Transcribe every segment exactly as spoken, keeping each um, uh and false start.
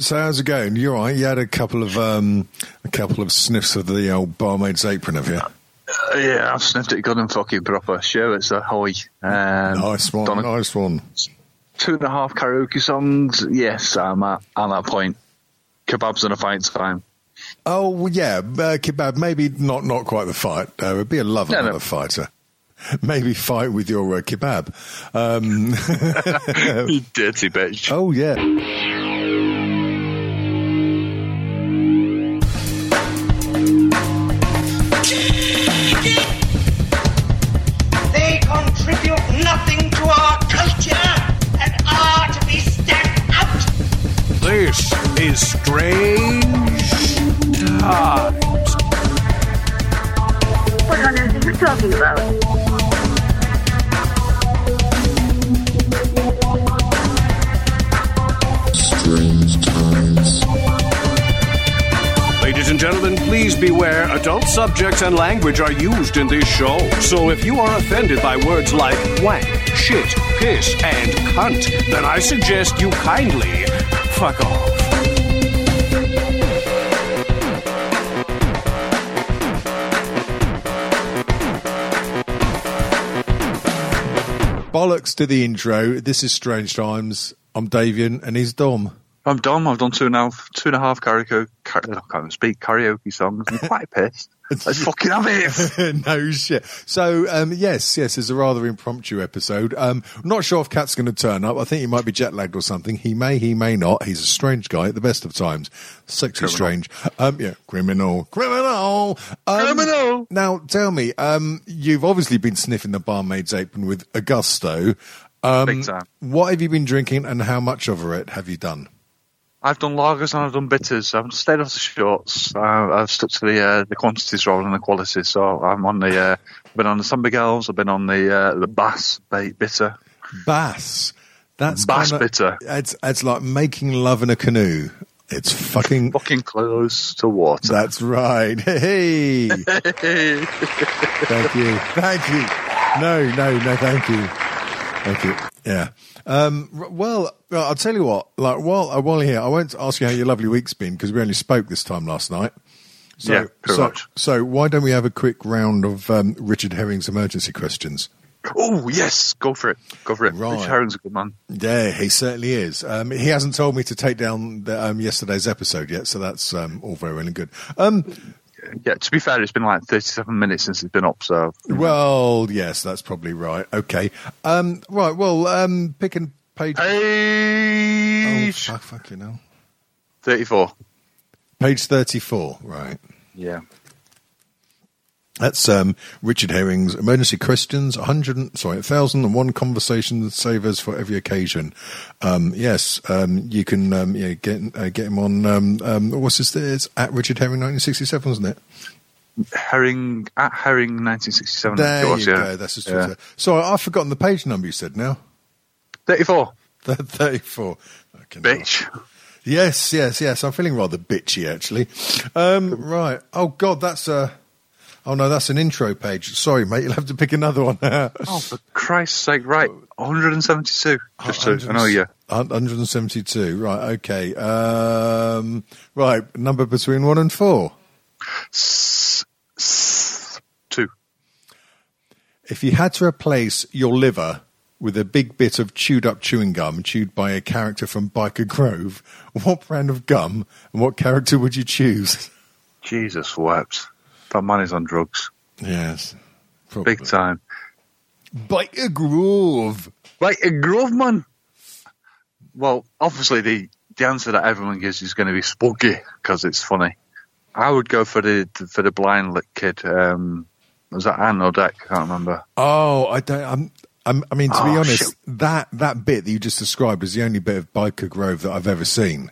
So how's it going? You're right. You had a couple of um, a couple of sniffs of the old barmaid's apron, have you? Uh, yeah, I've sniffed it good and fucking proper. Sure, it's a hoy. Um, nice one. A, nice one. Two and a half karaoke songs. Yes, I'm at, I'm at that point. Kebabs and a fight's fine. Oh yeah, uh, kebab. Maybe not. Not quite the fight. Uh, it'd be a love another no, no. fighter. Maybe fight with your uh, kebab. Um, you dirty bitch. Oh yeah. This is Strange Times. What on earth are you talking about? Strange Times. Ladies and gentlemen, please beware. Adult subjects and language are used in this show. So if you are offended by words like whack, shit, piss, and cunt, then I suggest you kindly... fuck off. Bollocks to the intro. This is Strange Times. I'm Davian and he's Dom. I'm Dom. I've done two and a half, two and a half karaoke, car- I can't speak, karaoke songs. I'm quite pissed. Let's fucking have it. No shit. So, um, yes, yes, it's a rather impromptu episode. Um, I'm not sure if Cat's going to turn up. I think he might be jet lagged or something. He may, he may not. He's a strange guy at the best of times. Sexy criminal. Strange. Um, yeah, criminal, criminal, um, criminal. Now tell me, um, you've obviously been sniffing the barmaid's apron with a gusto. Um, Big time. What have you been drinking and how much of it have you done? I've done lagers and I've done bitters. I've stayed off the shorts. Uh, I've stuck to the uh, the quantities rather than the quality. So I'm on the. Uh, I've been on the San Miguel's. I've been on the uh, the Bass bitter. Bass. That's Bass kinda, bitter. It's it's like making love in a canoe. It's fucking fucking close to water. That's right. Hey. Thank you. Thank you. No, no, no. Thank you. Thank you. Yeah. Um, well, I'll tell you what, like while I'm while here, I won't ask you how your lovely week's been because we only spoke this time last night. So, yeah, so, so why don't we have a quick round of um, Richard Herring's emergency questions? Oh, yes. Go for it. Go for it. Right. Richard Herring's a good man. Yeah, he certainly is. Um, he hasn't told me to take down the, um, yesterday's episode yet, so that's um, all very well and good. Um Yeah, to be fair, it's been like thirty-seven minutes since it's been up, so... Well, yes, that's probably right. Okay. Um, right, well, um, pick and page... Page! Oh, fuck, fuck you know. thirty-four. Page thirty-four, right. Yeah. That's um, Richard Herring's Emergency Questions, one hundred, sorry, one thousand and one Conversation Savers for Every Occasion. Um, yes, um, you can um, yeah, get uh, get him on, um, um, what's this, it's at Richard Herring nineteen sixty-seven, wasn't it? Herring, at Herring nineteen sixty-seven. There course, you yeah. go, that's just yeah. Sorry, I've forgotten the page number you said now. thirty-four. thirty-four. Bitch. Tell. Yes, yes, yes, I'm feeling rather bitchy, actually. Um, right, oh God, that's a... Uh, oh, no, that's an intro page. Sorry, mate, you'll have to pick another one. Oh, for Christ's sake, right. one hundred seventy-two. Just to, I know you. one hundred seventy-two, right, okay. Um, right, number between one and four. S- s- two. If you had to replace your liver with a big bit of chewed-up chewing gum chewed by a character from Byker Grove, what brand of gum and what character would you choose? Jesus wept. That man is on drugs. Yes. Probably. Big time. Byker Grove. Byker Grove, man. Well, obviously the, the answer that everyone gives is going to be spooky because it's funny. I would go for the for the blind kid. Um, was that Ant or Dec? I can't remember. Oh, I don't. I'm, I'm, I mean, to oh, be honest, shit. that that bit that you just described is the only bit of Byker Grove that I've ever seen.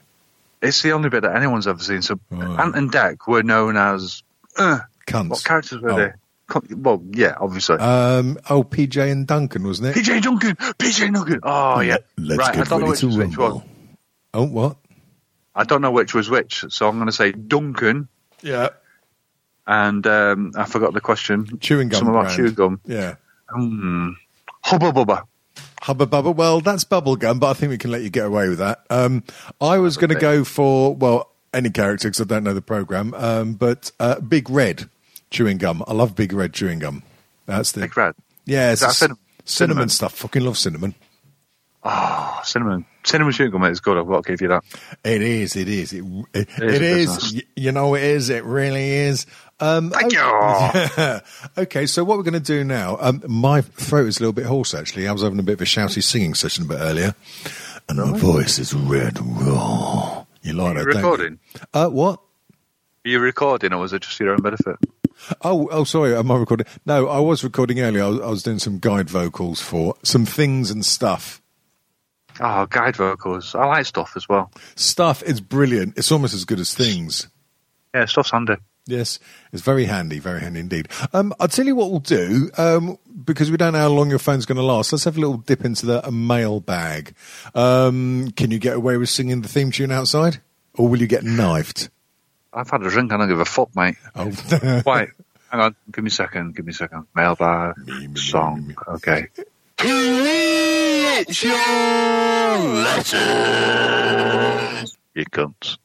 It's the only bit that anyone's ever seen. So oh. Ant and Dec were known as... Uh, Cunts. What characters were oh. they? Well, yeah, obviously. Um, oh, P J and Duncan, wasn't it? P J Duncan! P J Duncan! Oh, yeah. Let's right, get I don't ready know which to rumble. Oh, what? I don't know which was which, so I'm going to say Duncan. Yeah. And um, I forgot the question. Chewing gum. Something about chewing gum. Yeah. Um, Hubba Bubba. Hubba Bubba. Well, that's bubblegum, but I think we can let you get away with that. Um, I was going to go for, well, any character because I don't know the programme, um, but uh, Big Red chewing gum. I love Big Red chewing gum. That's the Big Red? Yeah, it's cinnamon? cinnamon stuff. Fucking love cinnamon. Oh, cinnamon. Cinnamon chewing gum is good. I've got to give you that. It is, it is. It, it, it is. It is. Nice. You know it is. It really is. Um, Thank okay. you. Yeah. Okay, so what we're going to do now, um, my throat is a little bit hoarse, actually. I was having a bit of a shouty singing session a bit earlier, and my oh. voice is red raw. You like that, recording? You? Uh, what? Are you recording, or was it just for your own benefit? Oh, oh, sorry, am I recording? No, I was recording earlier. I was, I was doing some guide vocals for some things and stuff. Oh, guide vocals. I like stuff as well. Stuff is brilliant. It's almost as good as things. Yeah, stuff's handy. Yes, it's very handy, very handy indeed. Um, I'll tell you what we'll do, um, because we don't know how long your phone's going to last. Let's have a little dip into the mailbag. Um, can you get away with singing the theme tune outside? Or will you get knifed? I've had a drink, I don't give a fuck, mate. Oh. Wait, hang on, give me a second, give me a second. Mailbag, song, okay. It's your letters, you cunts.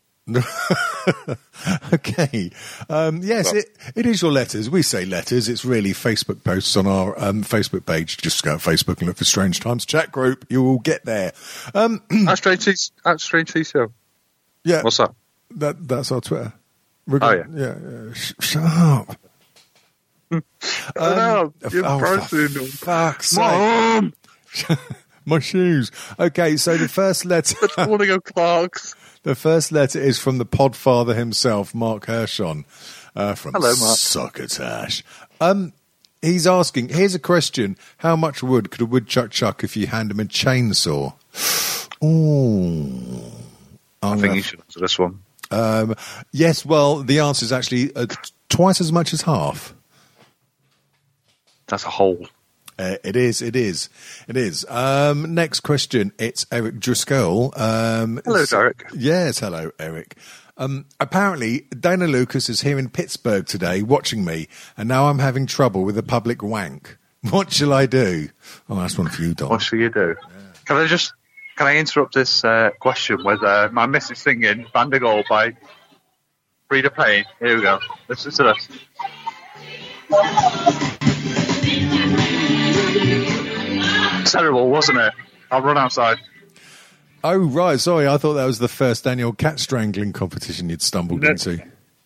Okay. Um, yes, well, it, it is your letters. We say letters. It's really Facebook posts on our um, Facebook page. Just go to Facebook and look for Strange Times chat group. You will get there. Um, at Strange T at Strange T show. Yeah. What's that? That that's our Twitter. We're oh going, yeah. Yeah. yeah. Sh- shut up. um, no, you're oh, for fuck's Mom! sake. My shoes. Okay, so the first letter. I don't want to go Clark's. The first letter is from the podfather himself, Mark Hershon, uh, from Hello, Mark. Succotash. Um, he's asking, here's a question. How much wood could a woodchuck chuck if you hand him a chainsaw? Ooh. I think you should answer this one. Um, yes, well, the answer is actually uh, twice as much as half. That's a hole. Uh, it is, it is, it is. Um, next question. It's Eric Driscoll. Um, hello, Eric. Yes, hello, Eric. Um, apparently, Dana Lucas is here in Pittsburgh today watching me, and now I'm having trouble with the public wank. What shall I do? Oh, that's one for you, Don. What shall you do? Yeah. Can I just can I interrupt this uh, question with uh, my missus singing Band of Gold by Freda Payne? Here we go. Listen to this. Terrible, wasn't it? I'll run outside. Oh, right. Sorry, I thought that was the first annual cat strangling competition you'd stumbled no, into.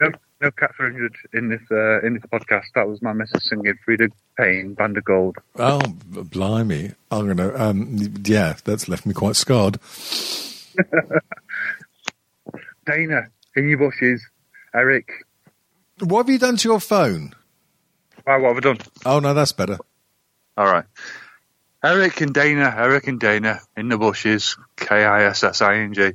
No, no cat strangling in this uh, in this podcast. That was my missus singing Freda Payne, Band of Gold. Oh, blimey. I'm going to... Um, yeah, that's left me quite scarred. Dana, in your bushes. Eric. What have you done to your phone? Oh, what have I done? Oh, no, that's better. All right. Eric and Dana, Eric and Dana, in the bushes, K I S S I N G.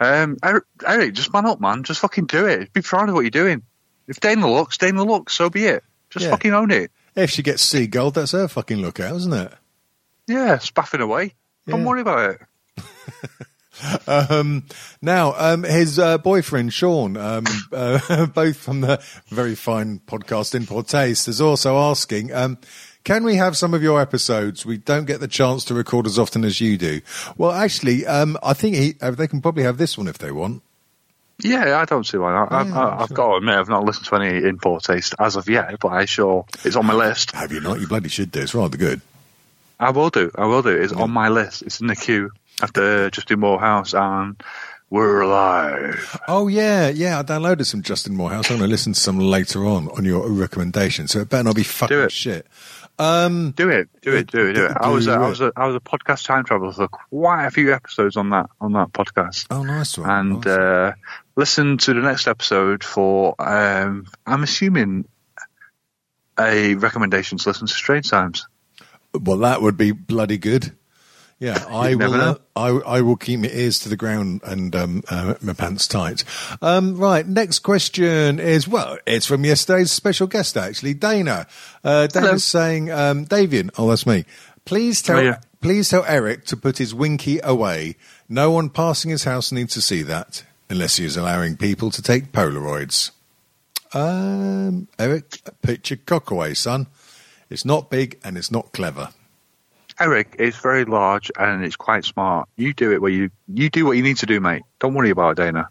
Um, Eric, Eric, just man up, man. Just fucking do it. Be proud of what you're doing. If Dana looks, Dana looks, so be it. Just yeah. fucking own it. If she gets sea gold, that's her fucking lookout, isn't it? Yeah, spaffing away. Yeah. Don't worry about it. um, now, um, his uh, boyfriend, Sean, um, uh, both from the very fine podcast In Poor Taste, is also asking... Um, Can we have some of your episodes? We don't get the chance to record as often as you do. Well, actually, um, I think he, they can probably have this one if they want. Yeah, I don't see why not. Yeah, I, I, I've sure. got to admit, I've not listened to any In Poor Taste as of yet, but I sure, it's on my list. Have you not? You bloody should do. It's rather good. I will do. I will do. It's yeah. on my list. It's in the queue. I have to just do Morehouse and We're Alive. Oh, yeah, yeah. I downloaded some Justin Morehouse. I'm going to listen to some later on on your recommendation, so it better not be fucking shit. Um, do it, do it, do it, do it. I was, a, I was, a, I was a podcast time traveler for quite a few episodes on that on that podcast. Oh, nice one! And nice. Uh, listen to the next episode for, um, I'm assuming, a recommendation to listen to Strange Times. Well, that would be bloody good. Yeah, I will. I, I will keep my ears to the ground and um, uh, my pants tight. Um, right, next question is well, it's from yesterday's special guest actually, Dana. Uh, Dana's saying, um, Davian, oh that's me. Please tell, oh, yeah. please tell Eric to put his winky away. No one passing his house needs to see that, unless he is allowing people to take Polaroids. Um, Eric, put your cock away, son. It's not big and it's not clever. Eric is very large and it's quite smart. You do it where you you do what you need to do, mate. Don't worry about it, Dana.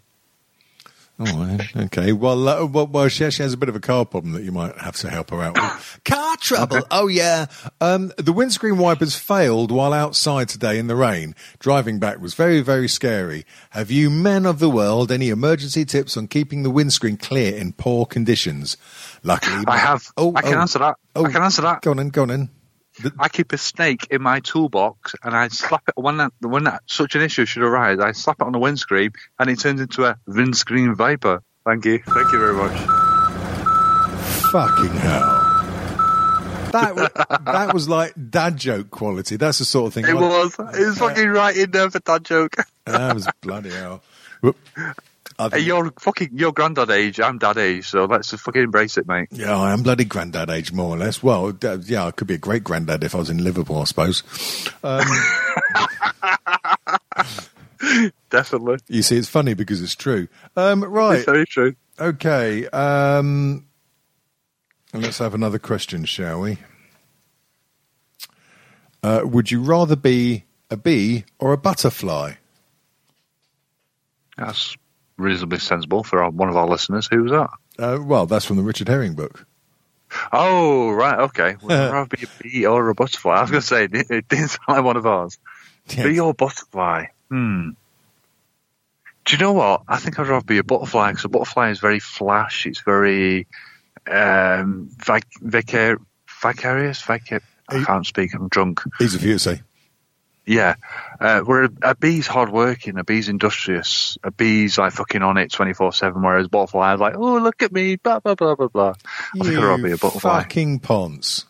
Oh, okay. Well, uh, well, well she, she has a bit of a car problem that you might have to help her out with. Car trouble? Okay. Oh, yeah. Um, the windscreen wipers failed while outside today in the rain. Driving back was very, very scary. Have you men of the world any emergency tips on keeping the windscreen clear in poor conditions? Luckily, I have. Oh, I can oh, answer that. Oh, I can answer that. Go on in, go on in. The, I keep a snake in my toolbox and I slap it when that, when that such an issue should arise. I slap it on the windscreen and it turns into a windscreen viper. Thank you. Thank you very much. Fucking hell. That was, that was like dad joke quality. That's the sort of thing. It was. It was fucking right in there for dad joke. That was bloody hell. Whoop. Hey, you're fucking your granddad age. I'm dad age, so let's just fucking embrace it, mate. Yeah, I am bloody granddad age, more or less. Well, yeah, I could be a great granddad if I was in Liverpool, I suppose. Um, Definitely. You see, it's funny because it's true. Um, right, it's very true. Okay, um, let's have another question, shall we? Uh, would you rather be a bee or a butterfly? Yes. Reasonably sensible for our, one of our listeners. Who was that? Uh, well, that's from the Richard Herring book. Oh, right, okay. Would you rather be a bee or a butterfly? I was going to say, it, it didn't sound like one of ours. Yes. Bee or butterfly? Hmm. Do you know what? I think I'd rather be a butterfly, because a butterfly is very flash. It's very um, vic- vicar- vicarious. Vicar- I can't speak. I'm drunk. Easy for you to say. Yeah, uh, where a, a bee's hard working, a bee's industrious, a bee's like fucking on it twenty-four seven, whereas butterfly is like, oh, look at me, blah, blah, blah, blah, blah. I think I'll be a butterfly. Fucking Ponce.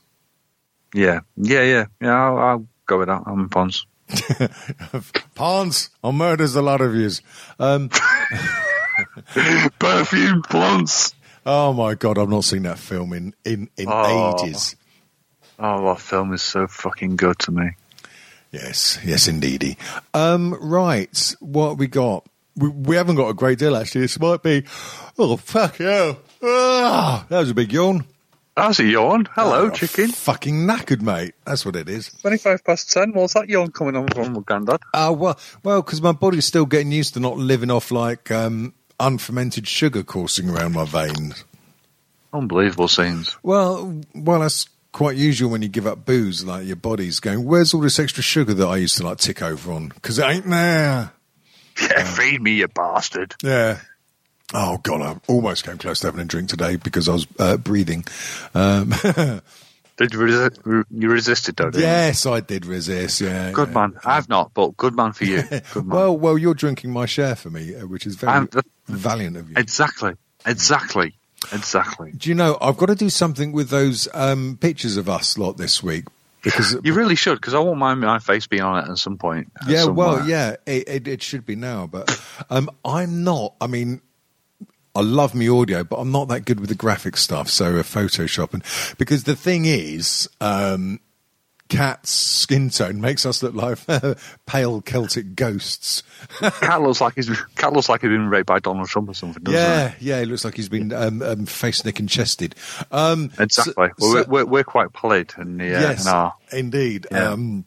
Yeah, yeah, yeah, yeah, I'll, I'll go with that. I'm Ponce. Ponce, I'll murder a lot of yous. Um, Perfume Ponce. Oh my God, I've not seen that film in, in, in oh. ages. Oh, that film is so fucking good to me. Yes, yes, indeedy. Um, right, what we got? We, we haven't got a great deal, actually. This might be... Oh, fuck you. Oh, that was a big yawn. That's a yawn. Hello, oh, chicken. Fucking knackered, mate. That's what it is. twenty-five past ten. What's that yawn coming on from, Gandad? Uh, well, well, because my body's still getting used to not living off, like, um, unfermented sugar coursing around my veins. Unbelievable scenes. Well, well, that's... quite usual when you give up booze, like your body's going, where's all this extra sugar that I used to like tick over on? Because it ain't there. Yeah, um, feed me, you bastard. Yeah. Oh, God, I almost came close to having a drink today because I was uh, breathing. Um, did you, resist, you resisted, though, didn't yes, you? I did resist, yeah. Good yeah. man. I've not, but good man for you. Good man. Well, well, you're drinking my share for me, which is very the, valiant of you. Exactly, exactly. Exactly. Do you know, I've got to do something with those um, pictures of us lot this week. Because you really should, because I won't mind my face being on it at some point. Yeah, somewhere. well, yeah, it, it, it should be now. But um, I'm not, I mean, I love me audio, but I'm not that good with the graphic stuff. So uh, Photoshop. And, because the thing is, um, Cat's skin tone makes us look like pale Celtic ghosts. Cat looks like he's Cat looks like he's been raped by Donald Trump or something, doesn't yeah, he? Yeah, yeah, it looks like he's been um, um, face, neck and chested. Um, exactly. So, well, we're, so, we're, we're quite pallid and uh, yes, in our... indeed. Yeah. Um,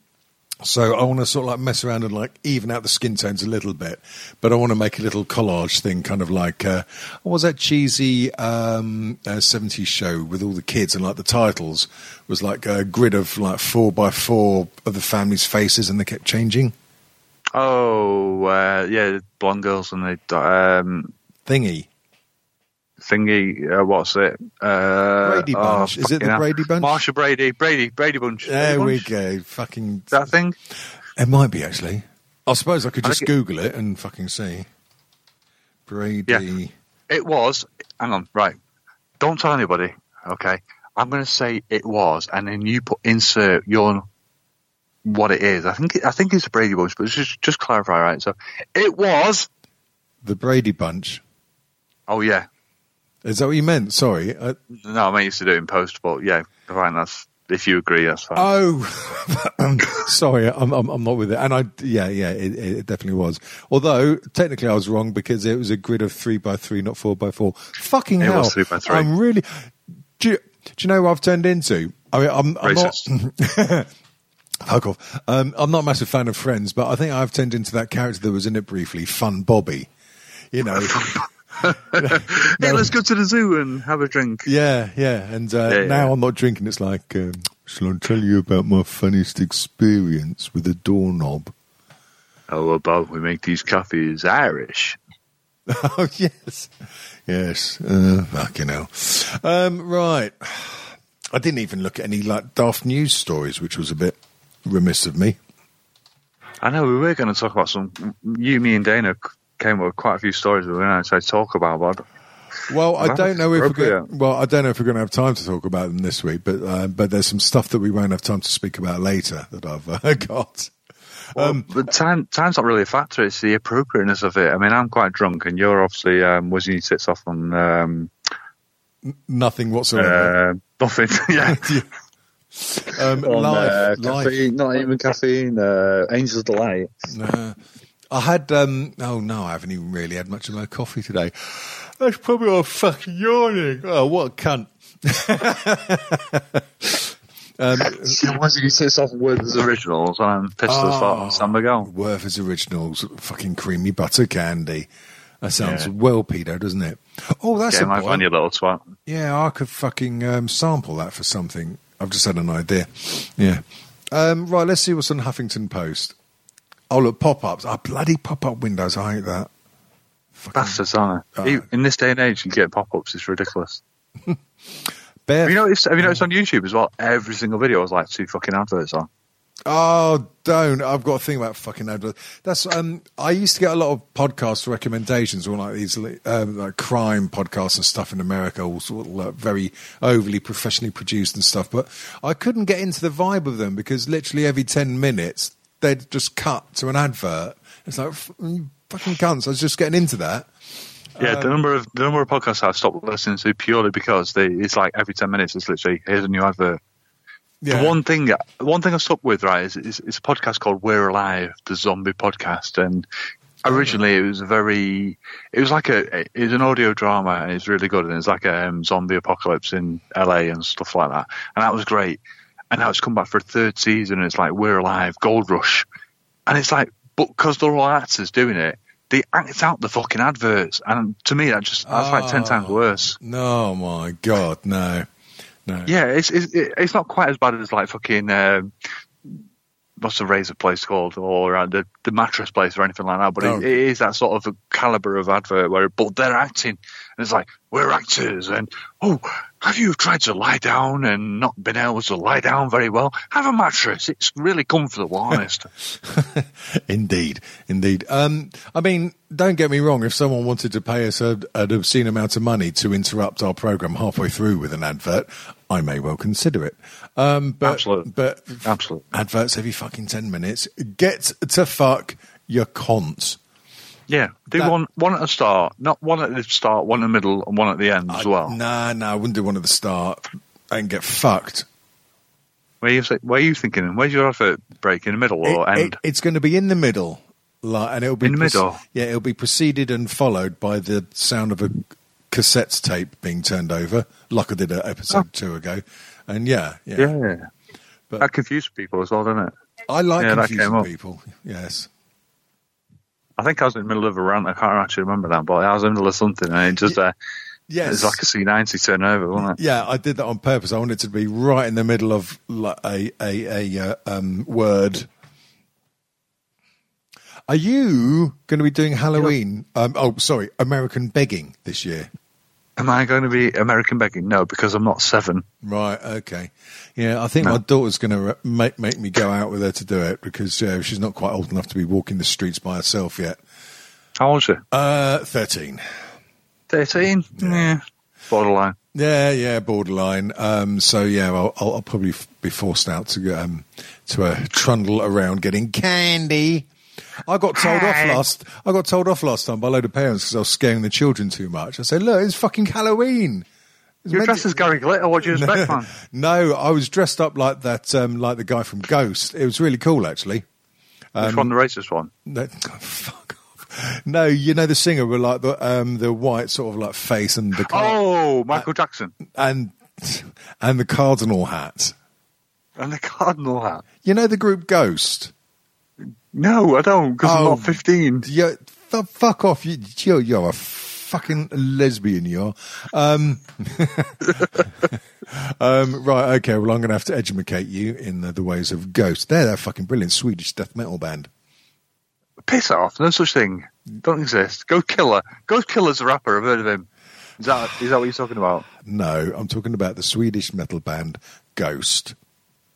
so I want to sort of like mess around and like even out the skin tones a little bit, but I want to make a little collage thing, kind of like uh, what was that cheesy um, uh, seventies show with all the kids and like the titles... was like a grid of like four by four of the family's faces, and they kept changing. Oh, uh, yeah, blonde girls and they um, thingy, thingy. Uh, what's it? Uh, Brady Bunch. Oh, is it the Brady Bunch? Marsha Brady, Brady, Brady Bunch. There Brady Bunch. we go. Fucking that thing. It might be actually. I suppose I could just I Google it... it and fucking see. Brady. Yeah. It was. Hang on. Right. Don't tell anybody. Okay. I'm going to say it was, and then you put insert your what it is. I think it, I think it's the Brady Bunch, but just just clarify, right? So it was the Brady Bunch. Oh yeah, is that what you meant? Sorry, I... no, I meant used to do it in post, but yeah, fine. That's if you agree, that's fine. Oh, sorry, I'm, I'm I'm not with it, and I yeah yeah it, it definitely was. Although technically I was wrong because it was a grid of three by three, not four by four. Fucking it hell, was three by three. I'm really. Do you, Do you know what I've turned into? I mean, I'm, I'm not. Fuck off. Um, I'm not a massive fan of Friends, but I think I've turned into that character that was in it briefly, Fun Bobby. You know. Yeah, no, let's go to the zoo and have a drink. Yeah, yeah. And uh, yeah, yeah. Now I'm not drinking. It's like, um, shall I tell you about my funniest experience with a doorknob? How about we make these coffees Irish? Oh, yes. Yes. Uh, fucking hell. Um, right. I didn't even look at any like daft news stories, which was a bit remiss of me. I know we were going to talk about some. You, me, and Dana came up with quite a few stories we were going to try to talk about. But well, I don't know if we're going. Well, I don't know if we're going to have time to talk about them this week. But uh, but there's some stuff that we won't have time to speak about later that I've uh, got. Well, um, but time time's not really a factor. It's the appropriateness of it. I mean, I'm quite drunk, and you're obviously um, whizzing your tits off on. Um, Nothing whatsoever. Uh, nothing. Yeah. yeah. Um, on, life, uh, life. Caffeine, not even caffeine. Uh, Angel's Delight. Uh, I had. Um, oh no, I haven't even really had much of my coffee today. That's probably all fucking yawning. Oh, what a cunt! um, so once you sit off Werther's Originals, I'm pissed oh, as far on Simba Gold. Werther's Originals, fucking creamy butter candy. That sounds yeah. well pedo, doesn't it? Oh, that's Game a point. Funny little twat. Yeah, I could fucking um, sample that for something. I've just had an idea. Yeah. Um, right, let's see what's on Huffington Post. Oh, look, pop-ups. Oh, bloody pop-up windows. I hate that. Fucking bastards, aren't they? Oh. In this day and age, you get pop-ups. It's ridiculous. Bare- have you noticed, have you noticed on YouTube as well? Every single video was like two fucking adverts on. Oh, don't. I've got a thing about fucking adverts. That's, um, I used to get a lot of podcast recommendations, or like these um, like crime podcasts and stuff in America, all sort of like very overly professionally produced and stuff. But I couldn't get into the vibe of them because literally every ten minutes they'd just cut to an advert. It's like, fucking cunts. I was just getting into that. Yeah, um, the number of the number of podcasts I've stopped listening to purely because they, it's like every ten minutes it's literally, here's a new advert. Yeah. The one thing, one thing I've stuck with, right, is, is it's a podcast called We're Alive, the zombie podcast. And originally it was a very, it was like a, it was an audio drama and it's really good. And it's like a um, zombie apocalypse in L A and stuff like that. And that was great. And now it's come back for a third season and it's like We're Alive Gold Rush. And it's like, but because they're all actors doing it, they act out the fucking adverts. And to me, that just, that's oh, like ten times worse. No, my God, no. No. Yeah, it's, it's it's not quite as bad as like fucking uh, what's the razor place called, or uh, the the mattress place or anything like that. But no. it, it is that sort of caliber of advert where, but they're acting, and it's like we're actors, and oh, have you tried to lie down and not been able to lie down very well? Have a mattress; it's really comfortable, honest. Indeed, indeed. Um, I mean, don't get me wrong. If someone wanted to pay us a, an obscene amount of money to interrupt our program halfway through with an advert, I may well consider it. Um, but, absolutely, but absolutely. Adverts every fucking ten minutes. Get to fuck your cons. Yeah, do that, one one at the start, not one at the start, one in the middle, and one at the end I, as well. Nah, nah, I wouldn't do one at the start and get fucked. Where are you, where are you thinking? Where's your advert break, in the middle or it, end? It, it's going to be in the middle, like, and it'll be in the pre- middle. Yeah, it'll be preceded and followed by the sound of a cassette tape being turned over, like I did an episode oh. two ago. And yeah, yeah, yeah. But that confused people as well, didn't it? I like yeah, confusing people. Yes. I think I was in the middle of a rant. I can't actually remember that, but I was in the middle of something, and it just uh, yes. it was like a C ninety turnover, wasn't it? Yeah, I did that on purpose. I wanted to be right in the middle of like a a, a um, word. Are you going to be doing Halloween? Um, oh, sorry, American Begging this year. Am I going to be American Begging? No, because I'm not seven. Right, okay. Yeah, I think no. my daughter's going to make make me go out with her to do it because yeah, she's not quite old enough to be walking the streets by herself yet. How old is she? Uh, thirteen. thirteen? Yeah. yeah. Borderline. Yeah, yeah, borderline. Um, so, yeah, I'll, I'll, I'll probably be forced out to um, to uh, trundle around getting candy. I got told Hi. off last. I got told off last time by a load of parents because I was scaring the children too much. I said, "Look, it's fucking Halloween." It's You're dressed to- as Gary Glitter. What do you expect, man? No, I was dressed up like that, um, like the guy from Ghost. It was really cool, actually. Um, Which one, the racist one? No, oh, fuck off. No, you know the singer with like the um, the white sort of like face and the car- oh Michael uh, Jackson and and the cardinal hat. And the card and all that. You know the group Ghost? No, I don't, because oh, I'm not fifteen. Yeah, f- fuck off. You, you're, you're a fucking lesbian, you're. Um, um, right, okay, well, I'm going to have to educate you in the, the ways of Ghost. They're that fucking brilliant Swedish death metal band. Piss off, no such thing. Don't exist. Ghost Killer. Ghost Killer's a rapper, I've heard of him. Is that, is that what you're talking about? No, I'm talking about the Swedish metal band Ghost.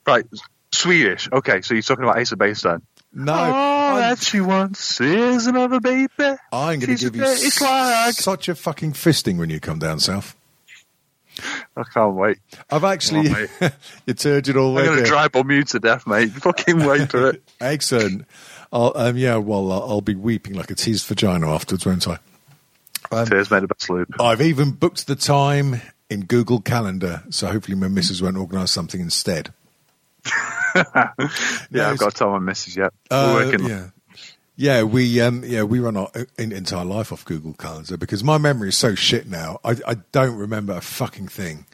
Right, Swedish. Okay, so you're talking about Ace of Base then? No. All I'm, that she wants is another baby. I'm going to give you s- like. such a fucking fisting when you come down south. I can't wait. I've actually... On, you're turgid all the way. I'm going to drive on you to death, mate. Fucking wait for it. Excellent. I'll, um, yeah, well, I'll, I'll be weeping like a teased vagina afterwards, won't I? Um, Tears made a best loop. I've even booked the time in Google Calendar, so hopefully my missus won't organise something instead. yeah, no, I've got to tell my missus yet. Uh, We're working. Yeah, yeah, we um, yeah we run our in, entire life off Google Calendar because my memory is so shit now. I, I don't remember a fucking thing.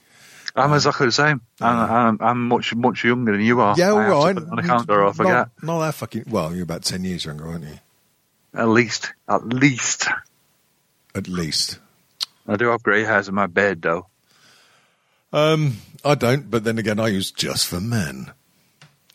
I'm um, exactly the same. Uh, I'm, I'm, I'm much much younger than you are. Yeah, all I right. On a calendar, I forget. Not, not that fucking. Well, you're about ten years younger, aren't you? At least, at least, at least. I do have grey hairs in my beard, though. Um, I don't. But then again, I use Just for Men.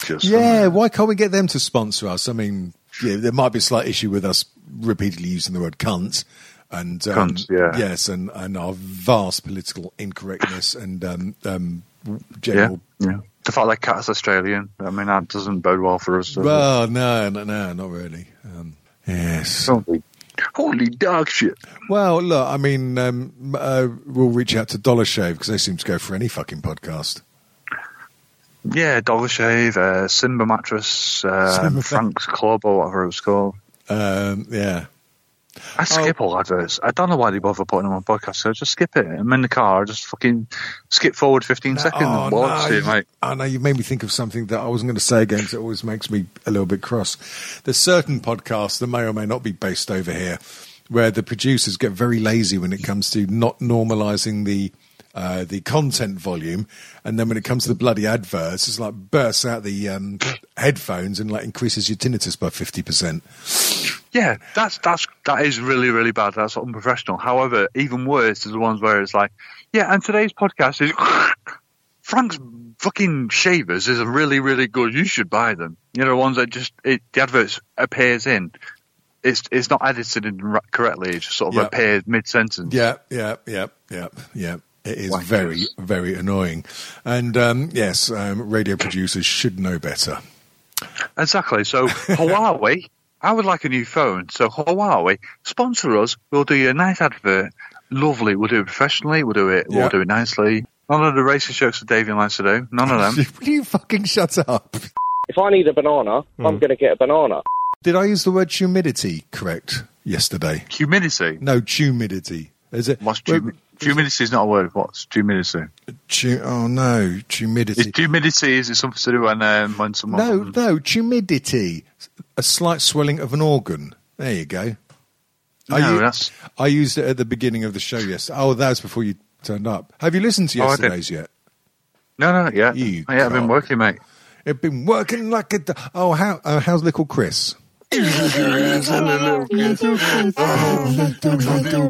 Just yeah, why can't we get them to sponsor us? I mean, yeah, there might be a slight issue with us repeatedly using the word cunt and um, cunt, yeah. yes, and, and our vast political incorrectness and um, um, general. Yeah, yeah. The fact that Cat's Australian, I mean, that doesn't bode well for us. Well, it? no, no, no, not really. Um, yes. Holy, holy dog shit. Well, look, I mean, um, uh, we'll reach out to Dollar Shave because they seem to go for any fucking podcast. Yeah, Dollar Shave, uh, Simba Mattress, uh, Simba Frank's Club, or whatever it was called. Um, yeah. I skip oh. all adverts. I don't know why they bother putting them on podcasts, so I just skip it. I'm in the car, I just fucking skip forward fifteen no, seconds. Oh, no, it, mate. I know, you made me think of something that I wasn't going to say again, because it always makes me a little bit cross. There's certain podcasts that may or may not be based over here, where the producers get very lazy when it comes to not normalising the... Uh, the content volume, and then when it comes to the bloody adverts, it's like bursts out the um, headphones and like increases your tinnitus by fifty percent. Yeah, that's that's that is really really bad. That's unprofessional. However, even worse is the ones where it's like, yeah, and today's podcast is Frank's fucking shavers is a really really good. You should buy them. You know, the ones that just it, the adverts appears in. It's it's not edited in correctly. It just sort of yep. appears mid sentence. Yeah, yeah, yeah, yeah, yeah. It is very, very annoying. And, um, yes, um, radio producers should know better. Exactly. So, Huawei, I would like a new phone. So, Huawei, sponsor us. We'll do you a nice advert. Lovely. We'll do it professionally. We'll do it, yeah. We'll do it nicely. None of the racist jokes that Davey likes to do. None of them. Will you fucking shut up? If I need a banana, hmm. I'm going to get a banana. Did I use the word humidity correct yesterday? Humidity? No, humidity. Is it? What's humidity? Humidity is not a word. What's humidity? Tu- oh no, humidity. Is humidity is it something to do when um, when someone? No, no, humidity. A slight swelling of an organ. There you go. No, I, that's... I used it at the beginning of the show yesterday. Oh, that was before you turned up. Have you listened to yesterday's oh, yet? No, no, not yet. You oh, yeah, I've been working, mate. I've been working like a. Do- oh, how uh, how's little Chris? Little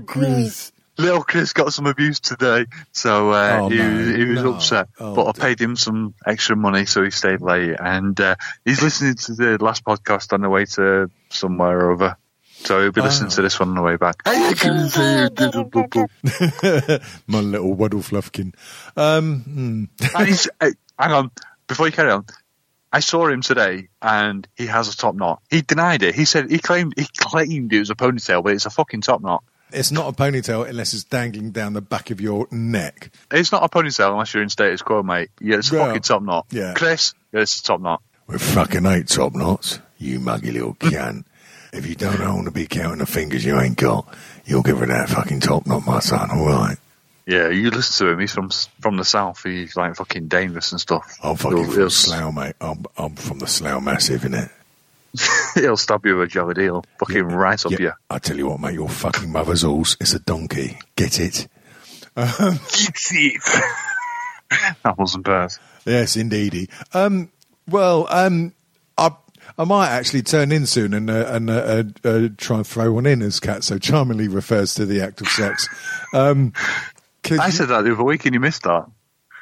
Chris. Little Chris got some abuse today, so uh, oh, he, no, he was no. upset. Oh, but I paid him some extra money, so he stayed late. And uh, he's listening to the last podcast on the way to somewhere or other. So he'll be listening oh. to this one on the way back. My little waddle fluffkin. Um, mm. uh, hang on, before you carry on. I saw him today, and he has a top knot. He denied it. He said he claimed he claimed it was a ponytail, but it's a fucking top knot. It's not a ponytail unless it's dangling down the back of your neck. It's not a ponytail unless you're in status quo, mate. Yeah, it's a well, fucking top knot. Yeah. Chris, yeah, it's a top knot. We fucking hate top knots, you muggy little cunt. If you don't want to be counting the fingers you ain't got, you'll give her that fucking top knot, my son, all right? Yeah, you listen to him. He's from from the south. He's like fucking dangerous and stuff. I'm fucking he'll, from he'll... Slough, mate. I'm, I'm from the Slough Massive, innit? He'll stab you with a jelly deal. Fucking yeah, right up yeah. you. I tell you what, mate, your fucking mother's horse is a donkey. Get it? Um, Get it. Apples and pears. Yes, indeedy. Um, well, um, I I might actually turn in soon and uh, and uh, uh, try and throw one in, as Kat so charmingly refers to the act of sex. Um, I said that the other week and you missed that.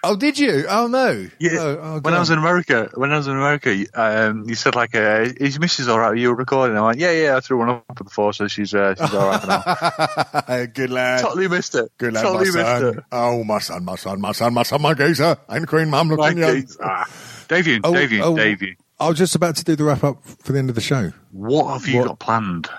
Oh, did you? Oh no! Yeah. Oh, oh, when I was in America, when I was in America, um, you said like, uh, "Is Missus all right? You were recording." I went, "Yeah, yeah." I threw one up before, so she's uh, she's all right now. Good lad. Totally missed it. Good lad, totally my son. Missed it. Oh, my son, my son, my son, my son, my geezer. I'm Queen Mum looking young. Ah. Davian, oh, Davian, oh, Davian. I was just about to do the wrap up for the end of the show. What have you what? got planned?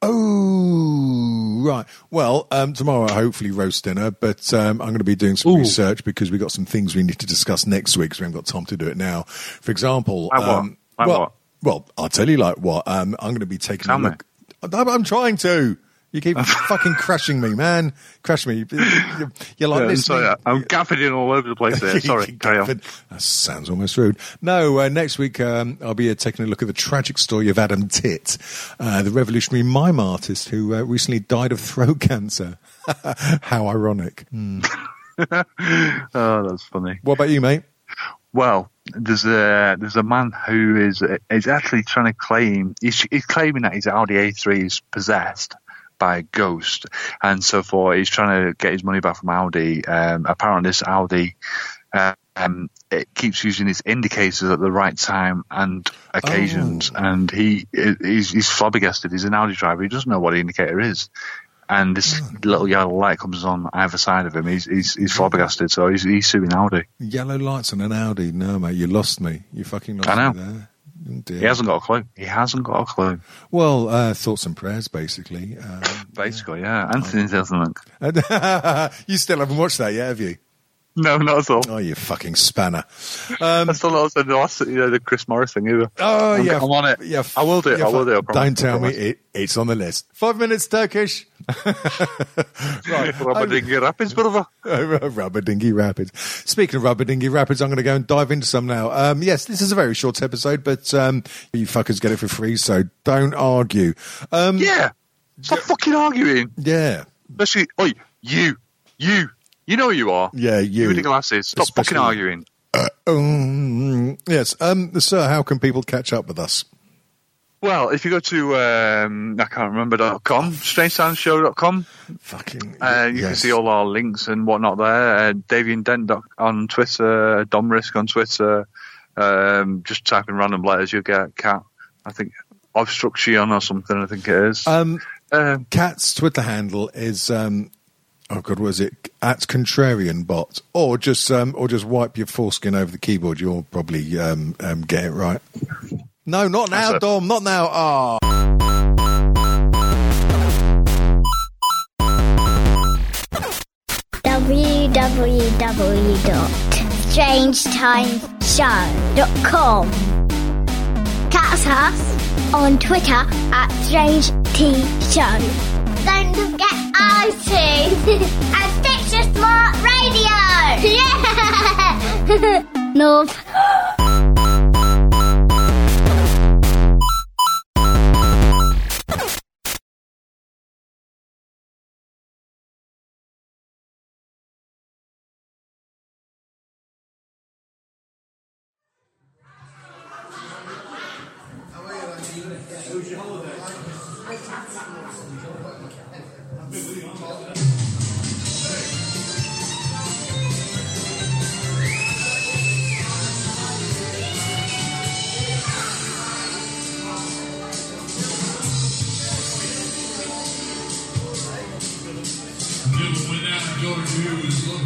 Oh, right. Well, um, tomorrow, hopefully roast dinner, but um, I'm going to be doing some Ooh. research because we've got some things we need to discuss next week because we haven't got time to do it now. For example, I um, I well, well, I'll tell you like what. Um, I'm going to be taking tell a look. Me. I'm trying to. You keep fucking crashing me, man. Crash me. You're, you're like yeah, this. I'm, I'm gaffing in all over the place there. Sorry. Carry on. That sounds almost rude. No, uh, next week um, I'll be uh, taking a look at the tragic story of Adam Tit, uh, the revolutionary mime artist who uh, recently died of throat cancer. How ironic. Mm. Oh, that's funny. What about you, mate? Well, there's a there's a man who is is actually trying to claim he's, he's claiming that his Audi A three is possessed by a ghost, and so forth. He's trying to get his money back from Audi. Um, apparently, this Audi um, it keeps using its indicators at the right time and occasions, oh. and he he's, he's flabbergasted. He's an Audi driver. He doesn't know what the indicator is, and this oh. little yellow light comes on either side of him. He's he's, he's flabbergasted, so he's, he's suing Audi. Yellow lights on an Audi? No, mate, you lost me. You fucking lost I know. me there. Dear. He hasn't got a clue. He hasn't got a clue. Well, uh, thoughts and prayers, basically. Um, basically, yeah. yeah. Anthony doesn't. You still haven't watched that yet, have you? No, not at all. Oh, you fucking spanner. Um, That's the last of the Chris Morris thing either. Oh, I'm, yeah. I'm on it. Yeah, I will do it. Yeah, I will do it. I don't tell me it, it's on the list. Five minutes Turkish. Right. Rubber Dinghy Rapids, brother. Rubber Dinghy Rapids. Speaking of Rubber Dinghy Rapids, I'm going to go and dive into some now. Um, yes, this is a very short episode, but um, you fuckers get it for free, so don't argue. Um, yeah. Stop yeah. fucking arguing. Yeah. Especially, oi, you, you. You know who you are. Yeah, you. You with the glasses. Stop fucking arguing. Uh, um, yes. Um, sir, how can people catch up with us? Well, if you go to, um, I can't remember, dot com, strange sounds show dot com. Fucking uh, You yes. can see all our links and whatnot there. Uh, Davian Dent on Twitter, Dom Risk on Twitter. Um, just type in random letters, you'll get Cat. I think Obstruction or something, I think it is. Um, uh, Cat's Twitter handle is... Um, Oh God, was it at Contrarian Bot, or just um, or just wipe your foreskin over the keyboard? You'll probably um, um, get it right. No, not now, That's Dom. It. Not now. Ah. w w w dot strange time show dot com. Catch us on Twitter at Strange T Show. Don't forget iTunes and Stitcher Smart Radio. Yeah. North. Lose, that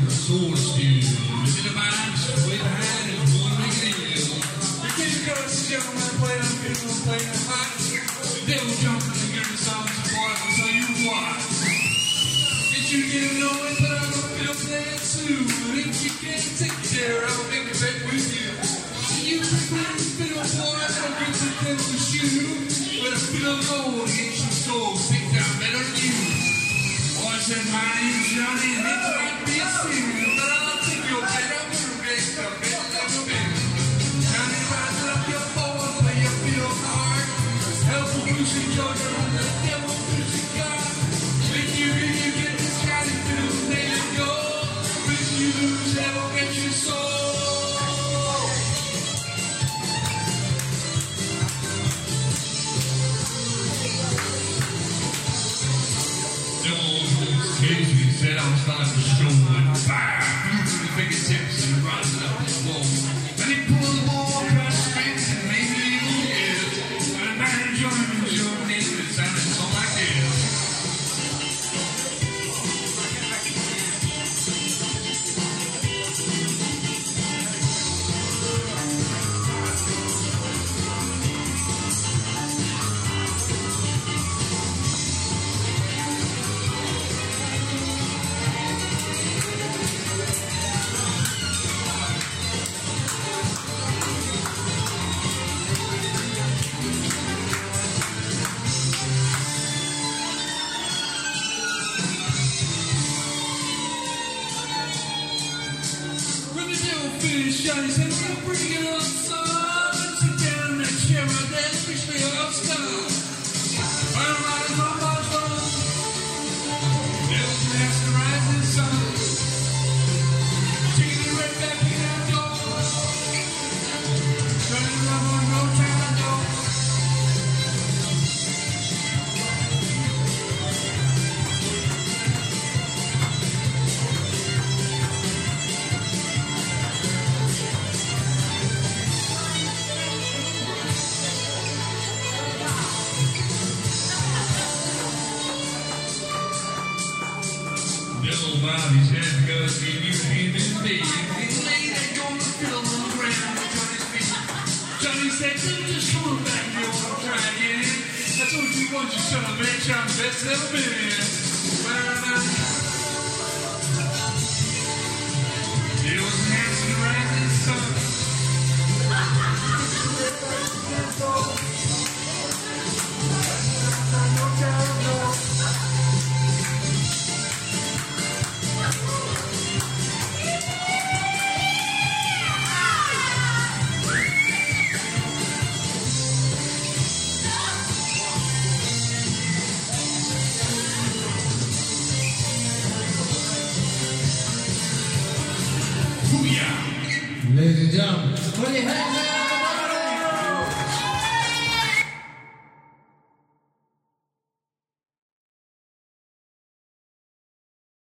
will get your soul. downstairs to school and bam, looking at the fingertips and rising up this wall. Then he pulled the ball off her spits and made me little ears. And a man joined him to a name that sounded something like this. Ladies and gentlemen, put your hands up.